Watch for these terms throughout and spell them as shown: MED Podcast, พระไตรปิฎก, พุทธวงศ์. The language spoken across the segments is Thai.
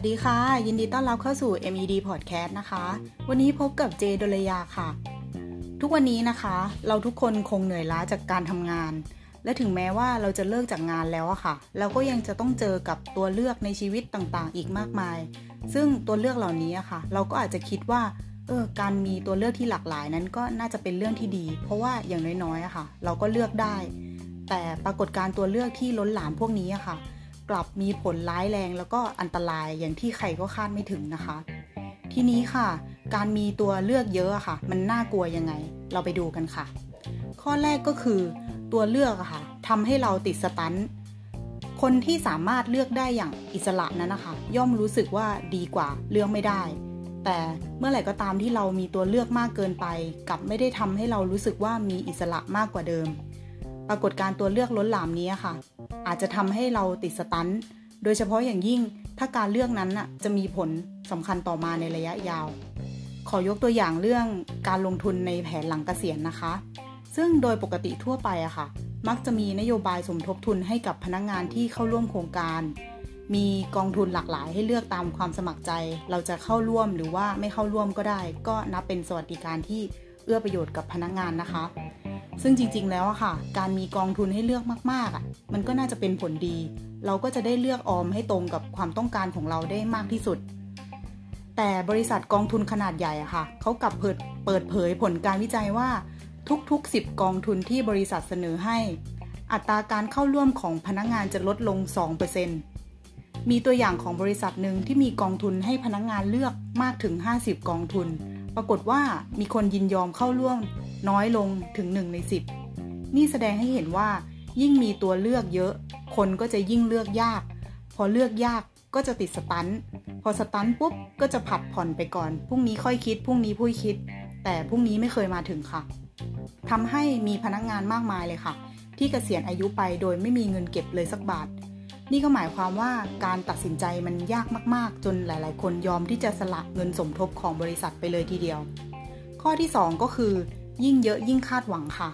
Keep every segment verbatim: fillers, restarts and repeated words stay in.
สวัสดีค่ะยินดีต้อนรับเข้าสู่ เอ็ม อี ดี Podcast นะคะวันนี้พบกับเจดลยาค่ะทุกวันนี้นะคะเราทุกคนคงเหนื่อยล้าจากการทำงานและถึงแม้ว่าเราจะเลิกจากงานแล้วอะค่ะเราก็ยังจะต้องเจอกับตัวเลือกในชีวิตต่างๆอีกมากมายซึ่งตัวเลือกเหล่านี้อะค่ะเราก็อาจจะคิดว่าเออการมีตัวเลือกที่หลากหลายนั้นก็น่าจะเป็นเรื่องที่ดีเพราะว่าอย่างน้อยๆอะค่ะเราก็เลือกได้แต่ปรากฏการณ์ตัวเลือกที่ล้นหลามพวกนี้อะค่ะกลับมีผลร้ายแรงแล้วก็อันตรายอย่างที่ใครก็คาดไม่ถึงนะคะทีนี้ค่ะการมีตัวเลือกเยอะอะค่ะมันน่ากลัวยังไงเราไปดูกันค่ะข้อแรกก็คือตัวเลือกอะค่ะทำให้เราติดสตันคนที่สามารถเลือกได้อย่างอิสระนั้นนะคะย่อมรู้สึกว่าดีกว่าเลือกไม่ได้แต่เมื่อไหร่ก็ตามที่เรามีตัวเลือกมากเกินไปกลับไม่ได้ทำให้เรารู้สึกว่ามีอิสระมากกว่าเดิมปรากฏการณ์ตัวเลือกล้นหลามนี้ค่ะอาจจะทำให้เราติดสตันโดยเฉพาะอย่างยิ่งถ้าการเลือกนั้นน่ะจะมีผลสำคัญต่อมาในระยะยาวขอยกตัวอย่างเรื่องการลงทุนในแผนหลังเกษียณนะคะซึ่งโดยปกติทั่วไปอะค่ะมักจะมีนโยบายสมทบทุนให้กับพนักงานที่เข้าร่วมโครงการมีกองทุนหลากหลายให้เลือกตามความสมัครใจเราจะเข้าร่วมหรือว่าไม่เข้าร่วมก็ได้ก็นับเป็นสวัสดิการที่เอื้อประโยชน์กับพนักงานนะคะซึ่งจริงๆแล้วอะค่ะการมีกองทุนให้เลือกมากๆอะมันก็น่าจะเป็นผลดีเราก็จะได้เลือกออมให้ตรงกับความต้องการของเราได้มากที่สุดแต่บริษัทกองทุนขนาดใหญ่อะค่ะเขากลับเปิดเปิดเผยผลการวิจัยว่าทุกๆสิบกองทุนที่บริษัทเสนอให้อัตราการเข้าร่วมของพนักงานจะลดลง สองเปอร์เซ็นต์ มีตัวอย่างของบริษัทหนึ่งที่มีกองทุนให้พนักงานเลือกมากถึงห้าสิบกองทุนปรากฏว่ามีคนยินยอมเข้าร่วมน้อยลงถึงหนึ่งในสิบนี่แสดงให้เห็นว่ายิ่งมีตัวเลือกเยอะคนก็จะยิ่งเลือกยากพอเลือกยากก็จะติดสตันพอสตันปุ๊บก็จะผัดผ่อนไปก่อนพรุ่งนี้ค่อยคิดพรุ่งนี้พูดคิดแต่พรุ่งนี้ไม่เคยมาถึงค่ะทำให้มีพนักงานมากมายเลยค่ะที่เกษียณอายุไปโดยไม่มีเงินเก็บเลยสักบาทนี่ก็หมายความว่าการตัดสินใจมันยากมากๆจนหลายๆคนยอมที่จะสละเงินสมทบของบริษัทไปเลยทีเดียวข้อที่สองก็คือยิ่งเยอะยิ่งคาดหวังค่ะ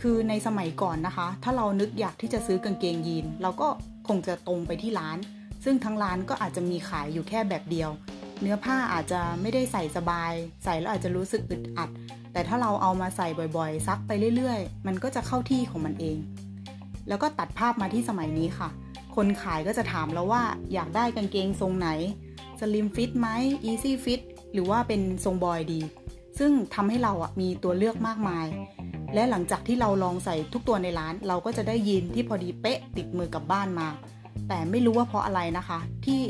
คือในสมัยก่อนนะคะถ้าเรานึกอยากที่จะซื้อกางเกงยีนเราก็คงจะตรงไปที่ร้านซึ่งทั้งร้านก็อาจจะมีขายอยู่แค่แบบเดียวเนื้อผ้าอาจจะไม่ได้ใส่สบายใส่แล้วอาจจะรู้สึกอึดอัดแต่ถ้าเราเอามาใส่บ่อยๆซักไปเรื่อยๆมันก็จะเข้าที่ของมันเองแล้วก็ตัดภาพมาที่สมัยนี้ค่ะคนขายก็จะถามเราว่าอยากได้กางเกงทรงไหนสลิมฟิตไหมอีซี่ฟิตหรือว่าเป็นทรงบอยดีซึ่งทำให้เราอ่ะมีตัวเลือกมากมายและหลังจากที่เราลองใส่ทุกตัวในร้านเราก็จะได้ยีนที่พอดีเป๊ะติดมือกลับบ้านมาแต่ไม่รู้ว่าเพราะอะไรนะคะที่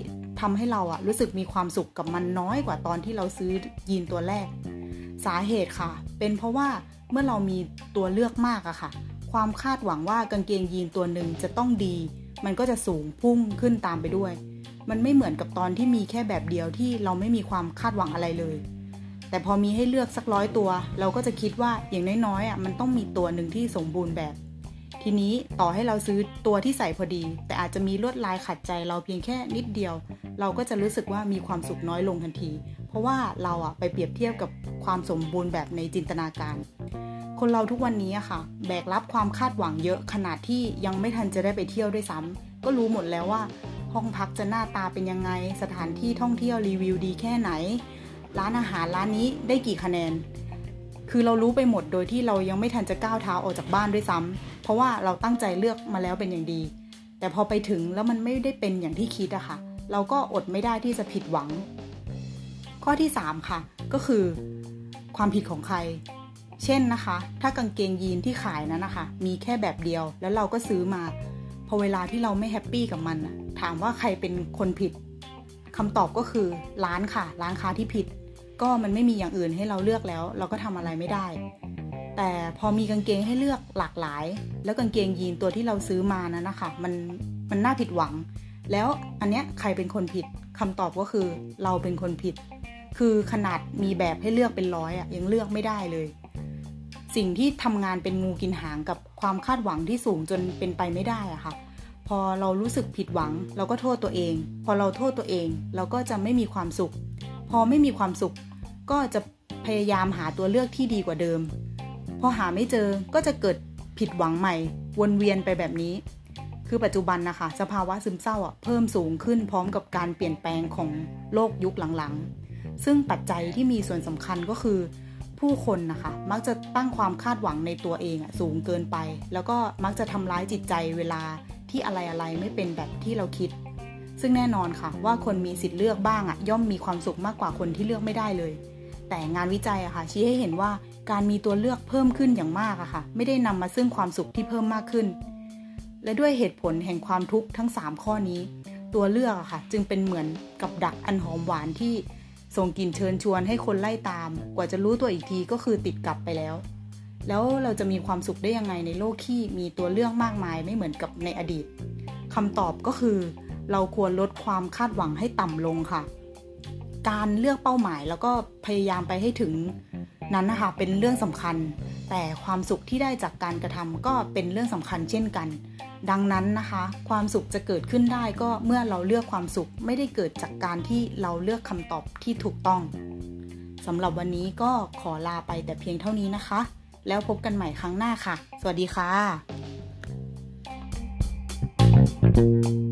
ทำให้เราอ่ะรู้สึกมีความสุขกับมันน้อยกว่าตอนที่เราซื้อยีนตัวแรกสาเหตุค่ะเป็นเพราะว่าเมื่อเรามีตัวเลือกมากอะค่ะความคาดหวังว่ากางเกงยีนตัวนึงจะต้องดีมันก็จะสูงพุ่งขึ้นตามไปด้วยมันไม่เหมือนกับตอนที่มีแค่แบบเดียวที่เราไม่มีความคาดหวังอะไรเลยแต่พอมีให้เลือกสักร้อยตัวเราก็จะคิดว่าอย่างน้อยๆอ่ะมันต้องมีตัวหนึ่งที่สมบูรณ์แบบทีนี้ต่อให้เราซื้อตัวที่ใส่พอดีแต่อาจจะมีลวดลายขัดใจเราเพียงแค่นิดเดียวเราก็จะรู้สึกว่ามีความสุขน้อยลงทันทีเพราะว่าเราอ่ะไปเปรียบเทียบกับความสมบูรณ์แบบในจินตนาการคนเราทุกวันนี้อ่ะค่ะแบกรับความคาดหวังเยอะขนาดที่ยังไม่ทันจะได้ไปเที่ยวด้วยซ้ำก็รู้หมดแล้วว่าห้องพักจะหน้าตาเป็นยังไงสถานที่ท่องเที่ยวรีวิวดีแค่ไหนร้านอาหารร้านนี้ได้กี่คะแนนคือเรารู้ไปหมดโดยที่เรายังไม่ทันจะก้าวเท้าออกจากบ้านด้วยซ้ำเพราะว่าเราตั้งใจเลือกมาแล้วเป็นอย่างดีแต่พอไปถึงแล้วมันไม่ได้เป็นอย่างที่คิดอะค่ะเราก็อดไม่ได้ที่จะผิดหวังข้อที่สามค่ะก็คือความผิดของใครเช่นนะคะถ้ากางเกงยีนที่ขายนั้นนะคะมีแค่แบบเดียวแล้วเราก็ซื้อมาพอเวลาที่เราไม่แฮปปี้กับมันถามว่าใครเป็นคนผิดคำตอบก็คือร้านค่ะร้านค้าที่ผิดก็มันไม่มีอย่างอื่นให้เราเลือกแล้วเราก็ทำอะไรไม่ได้แต่พอมีกางเกงให้เลือกหลากหลายแล้วกางเกงยีนตัวที่เราซื้อมานั้นนะคะมันมันน่าผิดหวังแล้วอันเนี้ยใครเป็นคนผิดคำตอบก็คือเราเป็นคนผิดคือขนาดมีแบบให้เลือกเป็นร้อยอ่ะยังเลือกไม่ได้เลยสิ่งที่ทำงานเป็นงูกินหางกับความคาดหวังที่สูงจนเป็นไปไม่ได้อ่ะค่ะพอเรารู้สึกผิดหวังเราก็โทษตัวเองพอเราโทษตัวเองเราก็จะไม่มีความสุขพอไม่มีความสุขก็จะพยายามหาตัวเลือกที่ดีกว่าเดิมพอหาไม่เจอก็จะเกิดผิดหวังใหม่วนเวียนไปแบบนี้ คือปัจจุบันนะคะสภาวะซึมเศร้าอ่ะเพิ่มสูงขึ้นพร้อมกับการเปลี่ยนแปลงของโลกยุคหลังๆซึ่งปัจจัยที่มีส่วนสำคัญก็คือผู้คนนะคะมักจะตั้งความคาดหวังในตัวเองอ่ะสูงเกินไปแล้วก็มักจะทำร้ายจิตใจเวลาที่อะไรๆไม่เป็นแบบที่เราคิดซึ่งแน่นอนค่ะว่าคนมีสิทธิ์เลือกบ้างอ่ะย่อมมีความสุขมากกว่าคนที่เลือกไม่ได้เลยแต่งานวิจัยอะค่ะชี้ให้เห็นว่าการมีตัวเลือกเพิ่มขึ้นอย่างมากอะค่ะไม่ได้นำมาซึ่งความสุขที่เพิ่มมากขึ้นและด้วยเหตุผลแห่งความทุกข์ทั้งสามข้อนี้ตัวเลือกอะค่ะจึงเป็นเหมือนกับดักอันหอมหวานที่ส่งกลิ่นเชิญชวนให้คนไล่ตามกว่าจะรู้ตัวอีกทีก็คือติดกับไปแล้วแล้วเราจะมีความสุขได้ยังไงในโลกที่มีตัวเลือกมากมายไม่เหมือนกับในอดีตคำตอบก็คือเราควรลดความคาดหวังให้ต่ำลงค่ะการเลือกเป้าหมายแล้วก็พยายามไปให้ถึงนั้นนะคะเป็นเรื่องสำคัญแต่ความสุขที่ได้จากการกระทำก็เป็นเรื่องสำคัญเช่นกันดังนั้นนะคะความสุขจะเกิดขึ้นได้ก็เมื่อเราเลือกความสุขไม่ได้เกิดจากการที่เราเลือกคำตอบที่ถูกต้องสำหรับวันนี้ก็ขอลาไปแต่เพียงเท่านี้นะคะแล้วพบกันใหม่ครั้งหน้าค่ะสวัสดีค่ะ